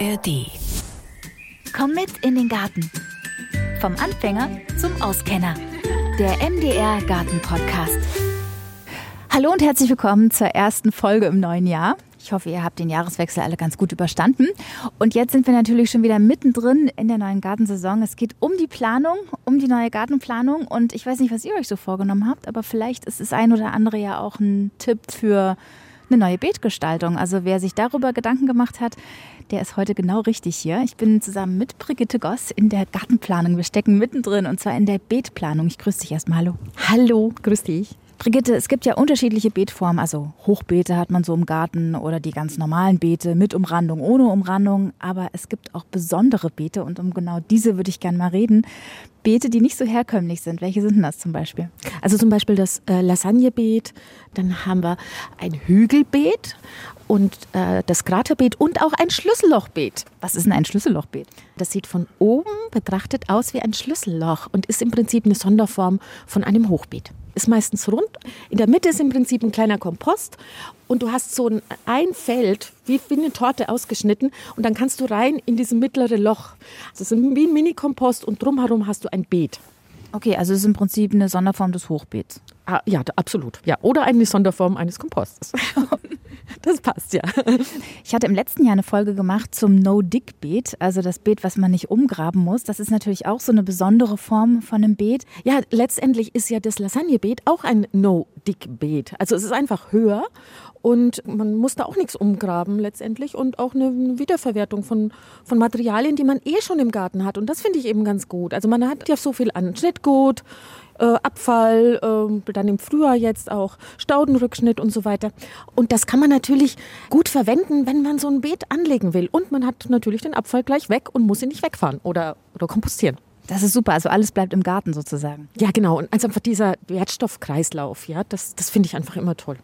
ARD. Komm mit in den Garten. Vom Anfänger zum Auskenner. Der MDR Garten-Podcast. Hallo und herzlich willkommen zur ersten Folge im neuen Jahr. Ich hoffe, ihr habt den Jahreswechsel alle ganz gut überstanden. Und jetzt sind wir natürlich schon wieder mittendrin in der neuen Gartensaison. Es geht um die Planung, um die neue Gartenplanung. Und ich weiß nicht, was ihr euch so vorgenommen habt, aber vielleicht ist das ein oder andere ja auch ein Tipp für eine neue Beetgestaltung. Also wer sich darüber Gedanken gemacht hat, der ist heute genau richtig hier. Ich bin zusammen mit Brigitte Goss in der Gartenplanung. Wir stecken mittendrin und zwar in der Beetplanung. Ich grüße dich erstmal. Hallo. Hallo, grüß dich. Brigitte, es gibt ja unterschiedliche Beetformen, also Hochbeete hat man so im Garten oder die ganz normalen Beete mit Umrandung, ohne Umrandung, aber es gibt auch besondere Beete und um genau diese würde ich gerne mal reden. Beete, die nicht so herkömmlich sind, welche sind denn das zum Beispiel? Also zum Beispiel das Lasagnebeet, dann haben wir ein Hügelbeet und das Kraterbeet und auch ein Schlüssellochbeet. Was ist denn ein Schlüssellochbeet? Das sieht von oben betrachtet aus wie ein Schlüsselloch und ist im Prinzip eine Sonderform von einem Hochbeet. Ist meistens rund. In der Mitte ist im Prinzip ein kleiner Kompost und du hast so ein Feld wie eine Torte ausgeschnitten und dann kannst du rein in dieses mittlere Loch. Also es ist wie ein Mini-Kompost und drumherum hast du ein Beet. Okay, also es ist im Prinzip eine Sonderform des Hochbeets. Ah, ja, absolut. Ja, oder eine Sonderform eines Kompostes. Das passt ja. Ich hatte im letzten Jahr eine Folge gemacht zum No-Dig-Beet, also das Beet, was man nicht umgraben muss. Das ist natürlich auch so eine besondere Form von einem Beet. Ja, letztendlich ist ja das Lasagnebeet auch ein No-Dig-Beet. Also es ist einfach höher und man muss da auch nichts umgraben letztendlich und auch eine Wiederverwertung von Materialien, die man eh schon im Garten hat. Und das finde ich eben ganz gut. Also man hat ja so viel an Schnittgut, Abfall, dann im Frühjahr jetzt auch Staudenrückschnitt und so weiter. Und das kann man natürlich gut verwenden, wenn man so ein Beet anlegen will. Und man hat natürlich den Abfall gleich weg und muss ihn nicht wegfahren oder kompostieren. Das ist super, also alles bleibt im Garten sozusagen. Ja, genau. Und also einfach dieser Wertstoffkreislauf, ja, das finde ich einfach immer toll.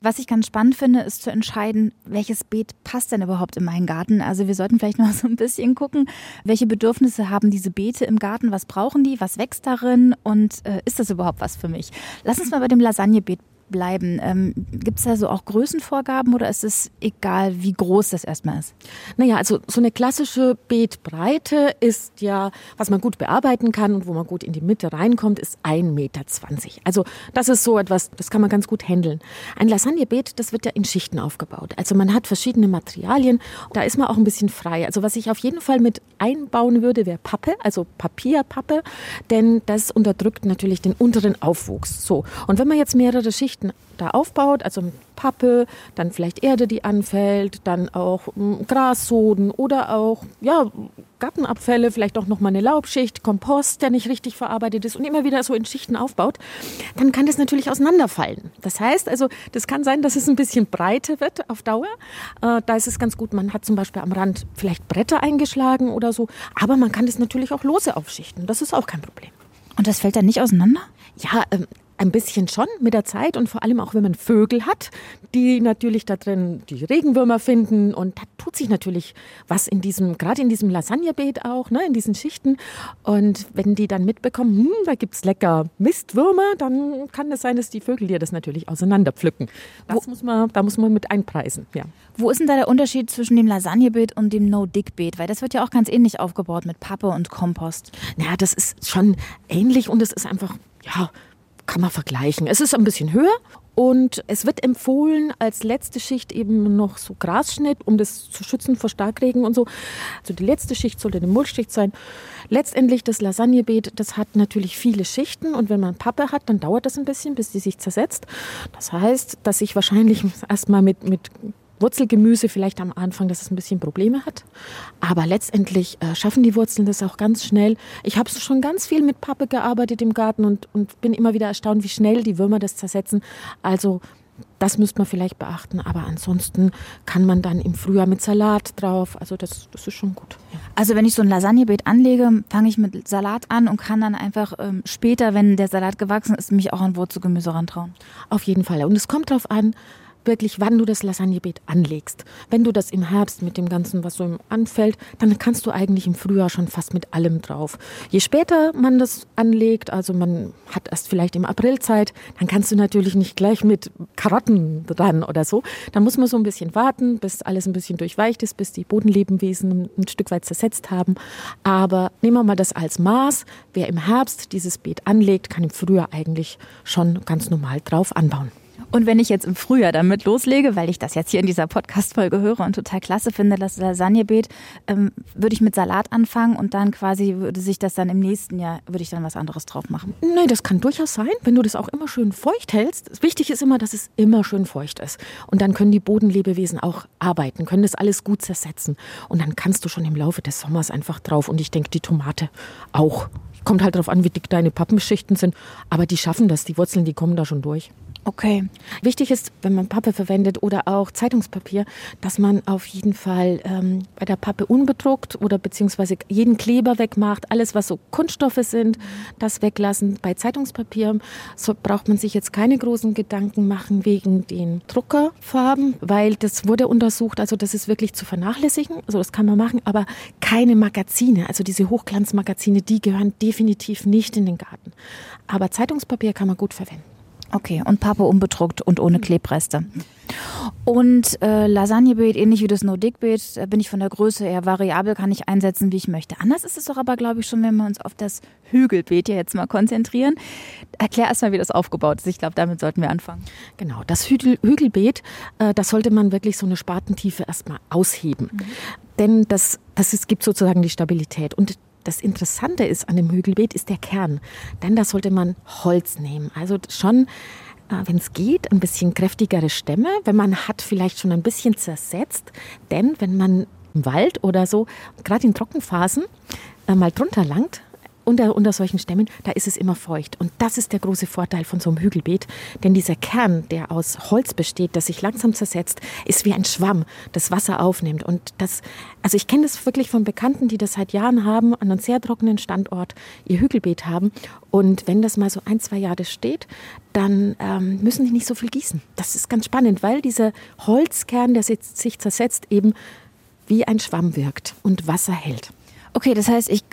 Was ich ganz spannend finde, ist zu entscheiden, welches Beet passt denn überhaupt in meinen Garten. Also wir sollten vielleicht noch so ein bisschen gucken, welche Bedürfnisse haben diese Beete im Garten, was brauchen die, was wächst darin und ist das überhaupt was für mich? Lass uns mal bei dem Lasagnebeet bleiben. Gibt es da so auch Größenvorgaben oder ist es egal, wie groß das erstmal ist? Naja, also so eine klassische Beetbreite ist ja, was man gut bearbeiten kann und wo man gut in die Mitte reinkommt, ist 1,20 Meter. Also das ist so etwas, das kann man ganz gut handeln. Ein Lasagnebeet, das wird ja in Schichten aufgebaut. Also man hat verschiedene Materialien, da ist man auch ein bisschen frei. Also was ich auf jeden Fall mit einbauen würde, wäre Pappe, also Papierpappe, denn das unterdrückt natürlich den unteren Aufwuchs. So. Und wenn man jetzt mehrere Schichten da aufbaut, also mit Pappe, dann vielleicht Erde, die anfällt, dann auch Grassoden oder auch ja, Gartenabfälle, vielleicht auch nochmal eine Laubschicht, Kompost, der nicht richtig verarbeitet ist und immer wieder so in Schichten aufbaut, dann kann das natürlich auseinanderfallen. Das heißt also, das kann sein, dass es ein bisschen breiter wird auf Dauer. Da ist es ganz gut, man hat zum Beispiel am Rand vielleicht Bretter eingeschlagen oder so, aber man kann das natürlich auch lose aufschichten, das ist auch kein Problem. Und das fällt dann nicht auseinander? Ja, ein bisschen schon mit der Zeit und vor allem auch, wenn man Vögel hat, die natürlich da drin die Regenwürmer finden und da tut sich natürlich was in diesem, gerade in diesem Lasagnebeet auch, ne, in diesen Schichten und wenn die dann mitbekommen, da gibt's lecker Mistwürmer, dann kann es sein, dass die Vögel dir das natürlich auseinanderpflücken. Da muss man mit einpreisen, ja. Wo ist denn da der Unterschied zwischen dem Lasagnebeet und dem No-Dig-Beet? Weil das wird ja auch ganz ähnlich aufgebaut mit Pappe und Kompost. Ja, das ist schon ähnlich und es ist einfach, ja, kann man vergleichen. Es ist ein bisschen höher und es wird empfohlen, als letzte Schicht eben noch so Grasschnitt, um das zu schützen vor Starkregen und so. Also die letzte Schicht sollte eine Mulchschicht sein. Letztendlich das Lasagnebeet, das hat natürlich viele Schichten und wenn man Pappe hat, dann dauert das ein bisschen, bis die sich zersetzt. Das heißt, dass ich wahrscheinlich erstmal mit Wurzelgemüse vielleicht am Anfang, dass es ein bisschen Probleme hat. Aber letztendlich schaffen die Wurzeln das auch ganz schnell. Ich habe schon ganz viel mit Pappe gearbeitet im Garten und bin immer wieder erstaunt, wie schnell die Würmer das zersetzen. Also das müsste man vielleicht beachten. Aber ansonsten kann man dann im Frühjahr mit Salat drauf. Also das ist schon gut. Ja. Also wenn ich so ein Lasagnebeet anlege, fange ich mit Salat an und kann dann einfach später, wenn der Salat gewachsen ist, mich auch an Wurzelgemüse rantrauen. Auf jeden Fall. Und es kommt drauf an, wirklich, wann du das Lasagnebeet anlegst. Wenn du das im Herbst mit dem Ganzen, was so anfällt, dann kannst du eigentlich im Frühjahr schon fast mit allem drauf. Je später man das anlegt, also man hat erst vielleicht im April Zeit, dann kannst du natürlich nicht gleich mit Karotten dran oder so. Dann muss man so ein bisschen warten, bis alles ein bisschen durchweicht ist, bis die Bodenlebewesen ein Stück weit zersetzt haben. Aber nehmen wir mal das als Maß. Wer im Herbst dieses Beet anlegt, kann im Frühjahr eigentlich schon ganz normal drauf anbauen. Und wenn ich jetzt im Frühjahr damit loslege, weil ich das jetzt hier in dieser Podcast-Folge höre und total klasse finde, das Lasagnebeet, würde ich mit Salat anfangen und dann quasi würde sich das dann im nächsten Jahr, würde ich dann was anderes drauf machen? Nee, das kann durchaus sein, wenn du das auch immer schön feucht hältst. Wichtig ist immer, dass es immer schön feucht ist. Und dann können die Bodenlebewesen auch arbeiten, können das alles gut zersetzen. Und dann kannst du schon im Laufe des Sommers einfach drauf. Und ich denke, die Tomate auch. Kommt halt drauf an, wie dick deine Pappenschichten sind. Aber die schaffen das, die Wurzeln, die kommen da schon durch. Okay. Wichtig ist, wenn man Pappe verwendet oder auch Zeitungspapier, dass man auf jeden Fall bei der Pappe unbedruckt oder beziehungsweise jeden Kleber wegmacht, alles was so Kunststoffe sind, das weglassen. Bei Zeitungspapier so braucht man sich jetzt keine großen Gedanken machen wegen den Druckerfarben, weil das wurde untersucht, also das ist wirklich zu vernachlässigen, also das kann man machen, aber keine Magazine, also diese Hochglanzmagazine, die gehören definitiv nicht in den Garten. Aber Zeitungspapier kann man gut verwenden. Okay, und Pappe unbedruckt und ohne Klebreste. Und Lasagnebeet, ähnlich wie das No-Dig-Beet, bin ich von der Größe eher variabel, kann ich einsetzen, wie ich möchte. Anders ist es doch aber, glaube ich, schon, wenn wir uns auf das Hügelbeet ja jetzt mal konzentrieren. Erklär erstmal, wie das aufgebaut ist. Ich glaube, damit sollten wir anfangen. Genau, das Hügelbeet, das sollte man wirklich so eine Spatentiefe erstmal ausheben. Mhm. Denn das gibt sozusagen die Stabilität. Und das Interessante ist an dem Hügelbeet, ist der Kern. Denn da sollte man Holz nehmen. Also schon, wenn es geht, ein bisschen kräftigere Stämme. Wenn man hat, vielleicht schon ein bisschen zersetzt. Denn wenn man im Wald oder so, gerade in Trockenphasen, mal drunter langt, unter solchen Stämmen, da ist es immer feucht. Und das ist der große Vorteil von so einem Hügelbeet. Denn dieser Kern, der aus Holz besteht, das sich langsam zersetzt, ist wie ein Schwamm, das Wasser aufnimmt. Und das, also ich kenne das wirklich von Bekannten, die das seit Jahren haben, an einem sehr trockenen Standort ihr Hügelbeet haben. Und wenn das mal so 1-2 Jahre steht, dann müssen die nicht so viel gießen. Das ist ganz spannend, weil dieser Holzkern, der sich zersetzt, eben wie ein Schwamm wirkt und Wasser hält. Okay, das heißt, ich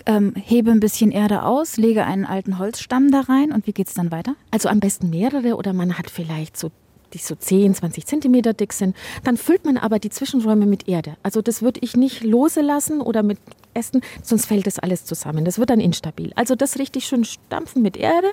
hebe ein bisschen Erde aus, lege einen alten Holzstamm da rein und wie geht's dann weiter? Also am besten mehrere oder man hat vielleicht so, die so 10-20 Zentimeter dick sind. Dann füllt man aber die Zwischenräume mit Erde. Also das würde ich nicht lose lassen oder mit Ästen, sonst fällt das alles zusammen. Das wird dann instabil. Also das richtig schön stampfen mit Erde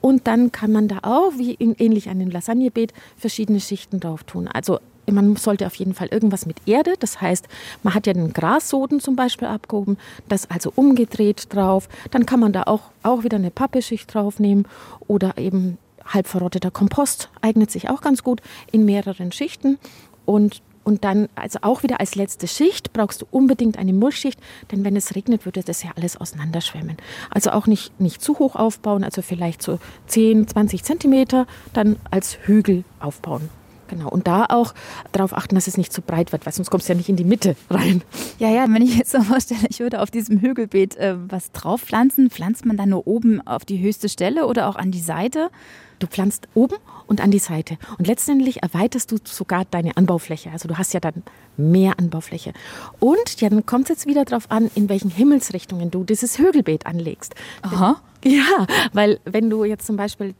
und dann kann man da auch, wie ähnlich an dem Lasagnebeet, verschiedene Schichten drauf tun. Also man sollte auf jeden Fall irgendwas mit Erde, das heißt, man hat ja den Grassoden zum Beispiel abgehoben, das also umgedreht drauf, dann kann man da auch wieder eine Pappeschicht draufnehmen oder eben halb verrotteter Kompost, eignet sich auch ganz gut in mehreren Schichten und dann also auch wieder als letzte Schicht brauchst du unbedingt eine Mulchschicht, denn wenn es regnet, würde das ja alles auseinanderschwemmen. Also auch nicht zu hoch aufbauen, also vielleicht so 10-20 Zentimeter dann als Hügel aufbauen. Genau, und da auch darauf achten, dass es nicht zu breit wird, weil sonst kommst du ja nicht in die Mitte rein. Ja, wenn ich jetzt so vorstelle, ich würde auf diesem Hügelbeet was drauf pflanzen, pflanzt man dann nur oben auf die höchste Stelle oder auch an die Seite? Du pflanzt oben und an die Seite und letztendlich erweiterst du sogar deine Anbaufläche. Also du hast ja dann mehr Anbaufläche. Und ja, dann kommt es jetzt wieder darauf an, in welchen Himmelsrichtungen du dieses Hügelbeet anlegst. Aha. Ja, weil wenn du jetzt zum Beispiel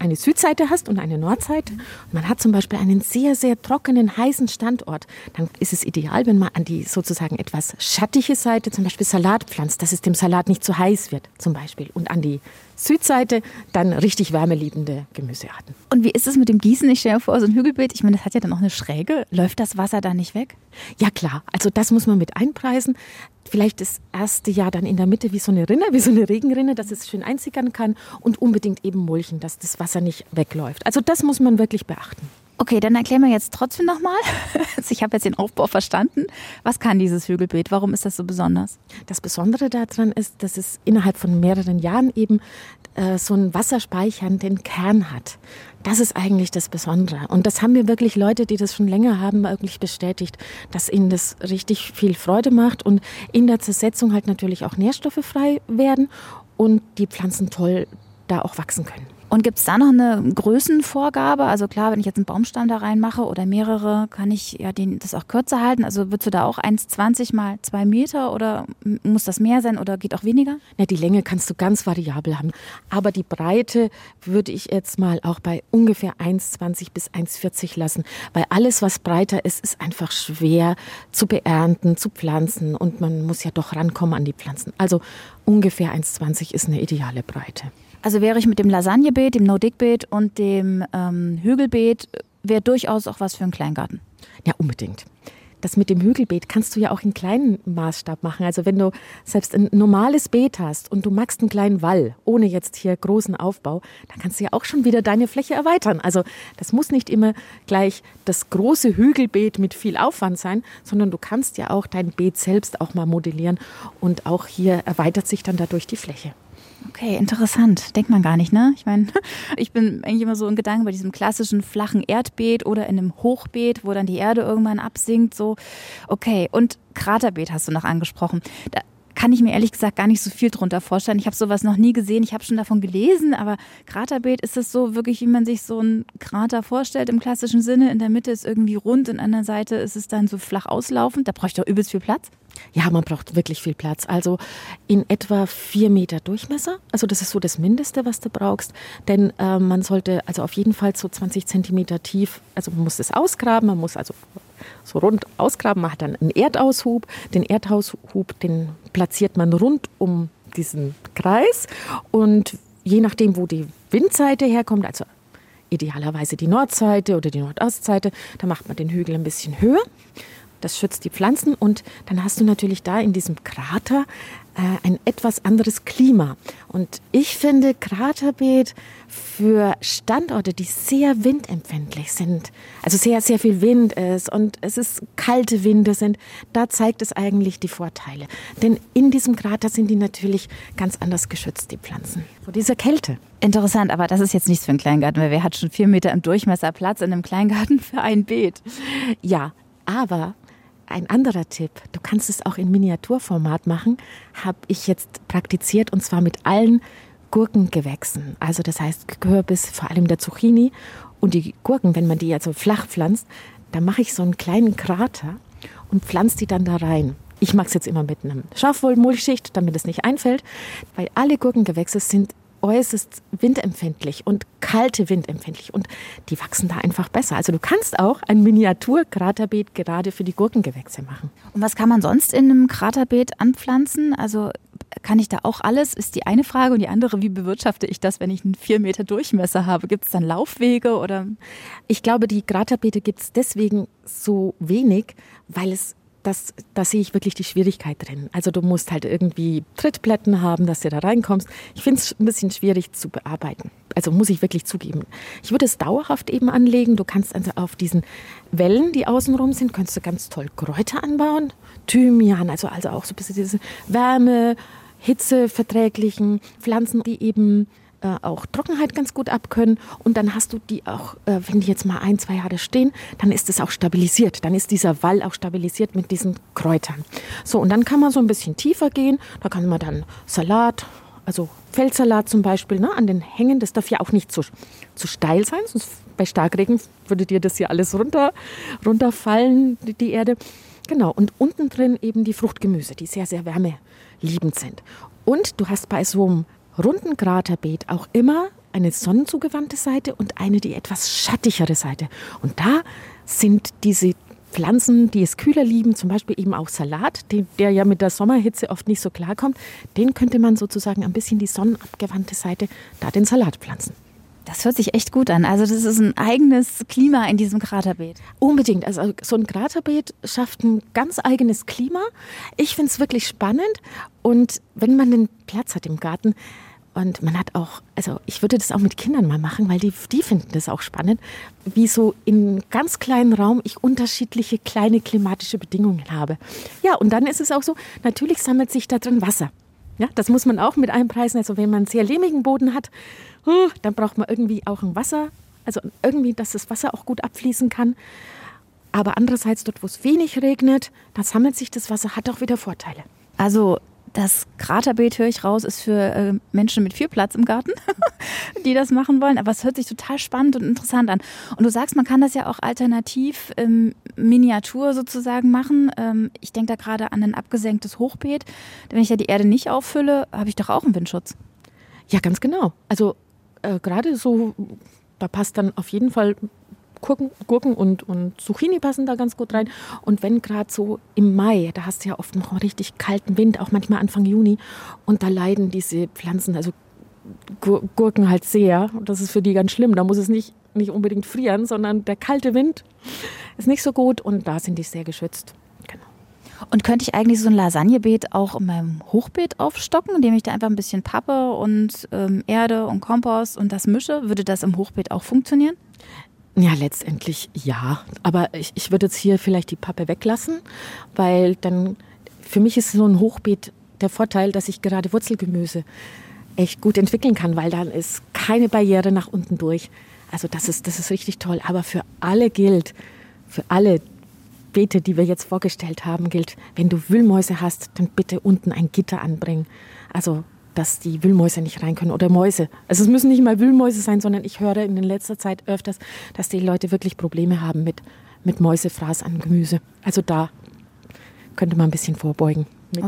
eine Südseite hast und eine Nordseite und man hat zum Beispiel einen sehr, sehr trockenen, heißen Standort, dann ist es ideal, wenn man an die sozusagen etwas schattige Seite zum Beispiel Salat pflanzt, dass es dem Salat nicht zu heiß wird zum Beispiel und an die Südseite dann richtig wärmeliebende Gemüsearten. Und wie ist es mit dem Gießen? Ich stelle mir vor, so ein Hügelbeet, ich meine, das hat ja dann auch eine Schräge. Läuft das Wasser da nicht weg? Ja klar, also das muss man mit einpreisen. Vielleicht das erste Jahr dann in der Mitte wie so eine Regenrinne, dass es schön einsickern kann und unbedingt eben mulchen, dass das Wasser nicht wegläuft. Also das muss man wirklich beachten. Okay, dann erklären wir jetzt trotzdem nochmal. Ich habe jetzt den Aufbau verstanden. Was kann dieses Hügelbeet? Warum ist das so besonders? Das Besondere daran ist, dass es innerhalb von mehreren Jahren eben so einen wasserspeichernden Kern hat. Das ist eigentlich das Besondere. Und das haben mir wirklich Leute, die das schon länger haben, wirklich bestätigt, dass ihnen das richtig viel Freude macht und in der Zersetzung halt natürlich auch Nährstoffe frei werden und die Pflanzen toll da auch wachsen können. Und gibt es da noch eine Größenvorgabe? Also klar, wenn ich jetzt einen Baumstamm da reinmache oder mehrere, kann ich ja das auch kürzer halten? Also würdest du da auch 1,20 mal 2 Meter oder muss das mehr sein oder geht auch weniger? Na, die Länge kannst du ganz variabel haben. Aber die Breite würde ich jetzt mal auch bei ungefähr 1,20 bis 1,40 lassen. Weil alles, was breiter ist, ist einfach schwer zu beernten, zu pflanzen. Und man muss ja doch rankommen an die Pflanzen. Also ungefähr 1,20 ist eine ideale Breite. Also wäre ich mit dem Lasagnebeet, dem No-Dig-Beet und dem Hügelbeet, wäre durchaus auch was für einen Kleingarten. Ja, unbedingt. Das mit dem Hügelbeet kannst du ja auch in kleinen Maßstab machen. Also wenn du selbst ein normales Beet hast und du magst einen kleinen Wall, ohne jetzt hier großen Aufbau, dann kannst du ja auch schon wieder deine Fläche erweitern. Also das muss nicht immer gleich das große Hügelbeet mit viel Aufwand sein, sondern du kannst ja auch dein Beet selbst auch mal modellieren und auch hier erweitert sich dann dadurch die Fläche. Okay, interessant. Denkt man gar nicht, ne? Ich meine, ich bin eigentlich immer so in Gedanken bei diesem klassischen flachen Erdbeet oder in einem Hochbeet, wo dann die Erde irgendwann absinkt. So. Okay, und Kraterbeet hast du noch angesprochen. Da kann ich mir ehrlich gesagt gar nicht so viel drunter vorstellen. Ich habe sowas noch nie gesehen. Ich habe schon davon gelesen, aber Kraterbeet, ist das so wirklich, wie man sich so einen Krater vorstellt im klassischen Sinne? In der Mitte ist irgendwie rund und an der Seite ist es dann so flach auslaufend. Da brauche ich doch übelst viel Platz. Ja, man braucht wirklich viel Platz. Also in etwa 4 Meter Durchmesser. Also das ist so das Mindeste, was du brauchst. Denn man sollte also auf jeden Fall so 20 Zentimeter tief, also man muss das ausgraben, man muss also so rund ausgraben, man hat dann einen Erdaushub. Den Erdaushub, den platziert man rund um diesen Kreis. Und je nachdem, wo die Windseite herkommt, also idealerweise die Nordseite oder die Nordostseite, da macht man den Hügel ein bisschen höher. Das schützt die Pflanzen und dann hast du natürlich da in diesem Krater ein etwas anderes Klima. Und ich finde Kraterbeet für Standorte, die sehr windempfindlich sind, also sehr, sehr viel Wind ist und es ist kalte Winde sind, da zeigt es eigentlich die Vorteile. Denn in diesem Krater sind die natürlich ganz anders geschützt, die Pflanzen, vor dieser Kälte. Interessant, aber das ist jetzt nichts für einen Kleingarten, weil wer hat schon 4 Meter im Durchmesser Platz in einem Kleingarten für ein Beet? Ja, aber ein anderer Tipp, du kannst es auch in Miniaturformat machen, habe ich jetzt praktiziert und zwar mit allen Gurkengewächsen. Also das heißt Kürbis, vor allem der Zucchini und die Gurken, wenn man die also flach pflanzt, dann mache ich so einen kleinen Krater und pflanze die dann da rein. Ich mache es jetzt immer mit einer Schafwollmulchschicht, damit es nicht einfällt, weil alle Gurkengewächse sind äußerst windempfindlich und kalte windempfindlich und die wachsen da einfach besser. Also du kannst auch ein Miniatur-Kraterbeet gerade für die Gurkengewächse machen. Und was kann man sonst in einem Kraterbeet anpflanzen? Also kann ich da auch alles? Ist die eine Frage und die andere, wie bewirtschafte ich das, wenn ich einen 4 Meter Durchmesser habe? Gibt es dann Laufwege oder? Ich glaube, die Kraterbeete gibt es deswegen so wenig, weil es da sehe ich wirklich die Schwierigkeit drin. Also du musst halt irgendwie Trittplatten haben, dass du da reinkommst. Ich finde es ein bisschen schwierig zu bearbeiten. Also muss ich wirklich zugeben. Ich würde es dauerhaft eben anlegen. Du kannst also auf diesen Wellen, die außenrum sind, kannst du ganz toll Kräuter anbauen. Thymian, also auch so ein bisschen diese Wärme, Hitze verträglichen Pflanzen, die eben auch Trockenheit ganz gut abkönnen und dann hast du die auch, wenn die jetzt mal 1-2 Jahre stehen, dann ist es auch stabilisiert, dann ist dieser Wall auch stabilisiert mit diesen Kräutern. So und dann kann man so ein bisschen tiefer gehen, da kann man dann Salat, also Feldsalat zum Beispiel, ne, an den Hängen, das darf ja auch nicht zu steil sein, sonst bei Starkregen würde dir das ja alles runterfallen, die Erde. Genau, und unten drin eben die Fruchtgemüse, die sehr, sehr wärmeliebend sind. Und du hast bei so einem runden Kraterbeet auch immer eine sonnenzugewandte Seite und eine, die etwas schattigere Seite. Und da sind diese Pflanzen, die es kühler lieben, zum Beispiel eben auch Salat, der ja mit der Sommerhitze oft nicht so klarkommt, den könnte man sozusagen ein bisschen die sonnenabgewandte Seite, da den Salat pflanzen. Das hört sich echt gut an. Also das ist ein eigenes Klima in diesem Kraterbeet. Unbedingt. Also so ein Kraterbeet schafft ein ganz eigenes Klima. Ich finde es wirklich spannend. Und wenn man den Platz hat im Garten und man hat auch, also ich würde das auch mit Kindern mal machen, weil die finden das auch spannend, wie so in ganz kleinen Raum ich unterschiedliche kleine klimatische Bedingungen habe. Ja, und dann ist es auch so, natürlich sammelt sich da drin Wasser. Ja, das muss man auch mit einpreisen. Also wenn man einen sehr lehmigen Boden hat, dann braucht man irgendwie auch ein Wasser. Also irgendwie, dass das Wasser auch gut abfließen kann. Aber andererseits, dort wo es wenig regnet, da sammelt sich das Wasser, hat auch wieder Vorteile. Also Das Kraterbeet, höre ich raus, ist für Menschen mit viel Platz im Garten, die das machen wollen. Aber es hört sich total spannend und interessant an. Und du sagst, man kann das ja auch alternativ Miniatur sozusagen machen. Ich denke da gerade an ein abgesenktes Hochbeet. Wenn ich ja die Erde nicht auffülle, habe ich doch auch einen Windschutz. Ja, ganz genau. Also gerade so, da passt dann auf jeden Fall Gurken und Zucchini passen da ganz gut rein. Und wenn gerade so im Mai, da hast du ja oft noch einen richtig kalten Wind, auch manchmal Anfang Juni. Und da leiden diese Pflanzen, also Gurken halt sehr. Und das ist für die ganz schlimm. Da muss es nicht unbedingt frieren, sondern der kalte Wind ist nicht so gut. Und da sind die sehr geschützt. Genau. Und könnte ich eigentlich so ein Lasagnebeet auch in meinem Hochbeet aufstocken, indem ich da einfach ein bisschen Pappe und Erde und Kompost und das mische? Würde das im Hochbeet auch funktionieren? Ja, letztendlich ja. Aber ich würde jetzt hier vielleicht die Pappe weglassen, weil dann für mich ist so ein Hochbeet der Vorteil, dass ich gerade Wurzelgemüse echt gut entwickeln kann, weil dann ist keine Barriere nach unten durch. Also das ist richtig toll. Aber für alle gilt, für alle Beete, die wir jetzt vorgestellt haben, gilt, wenn du Wühlmäuse hast, dann bitte unten ein Gitter anbringen. Also dass die Wühlmäuse nicht rein können oder Mäuse. Also es müssen nicht mal Wühlmäuse sein, sondern ich höre in letzter Zeit öfters, dass die Leute wirklich Probleme haben mit Mäusefraß an Gemüse. Also da könnte man ein bisschen vorbeugen mit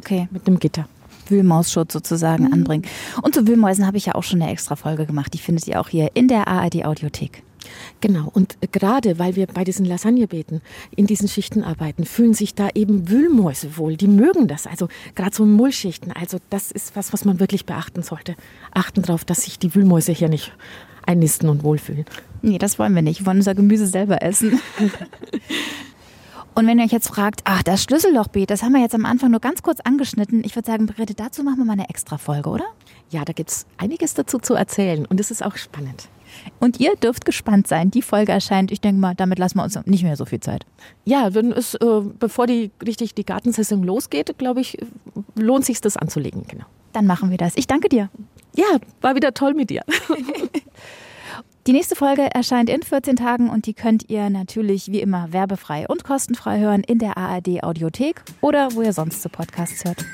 einem Gitter. Wühlmausschutz sozusagen anbringen. Und zu Wühlmäusen habe ich ja auch schon eine extra Folge gemacht. Die findet ihr auch hier in der ARD Audiothek. Genau, und gerade weil wir bei diesen Lasagnebeeten in diesen Schichten arbeiten, fühlen sich da eben Wühlmäuse wohl. Die mögen das, also gerade so Mulchschichten. Also das ist was man wirklich beachten sollte. Achten darauf, dass sich die Wühlmäuse hier nicht einnisten und wohlfühlen. Nee, das wollen wir nicht. Wir wollen unser Gemüse selber essen. Und wenn ihr euch jetzt fragt, ach, das Schlüssellochbeet, das haben wir jetzt am Anfang nur ganz kurz angeschnitten. Ich würde sagen, Brigitte, dazu machen wir mal eine Extra-Folge, oder? Ja, da gibt es einiges dazu zu erzählen und es ist auch spannend. Und ihr dürft gespannt sein. Die Folge erscheint, ich denke mal, damit lassen wir uns nicht mehr so viel Zeit. Ja, dann ist, bevor die Gartensaison losgeht, glaube ich, lohnt sich das anzulegen. Genau. Dann machen wir das. Ich danke dir. Ja, war wieder toll mit dir. Die nächste Folge erscheint in 14 Tagen und die könnt ihr natürlich wie immer werbefrei und kostenfrei hören in der ARD Audiothek oder wo ihr sonst so Podcasts hört.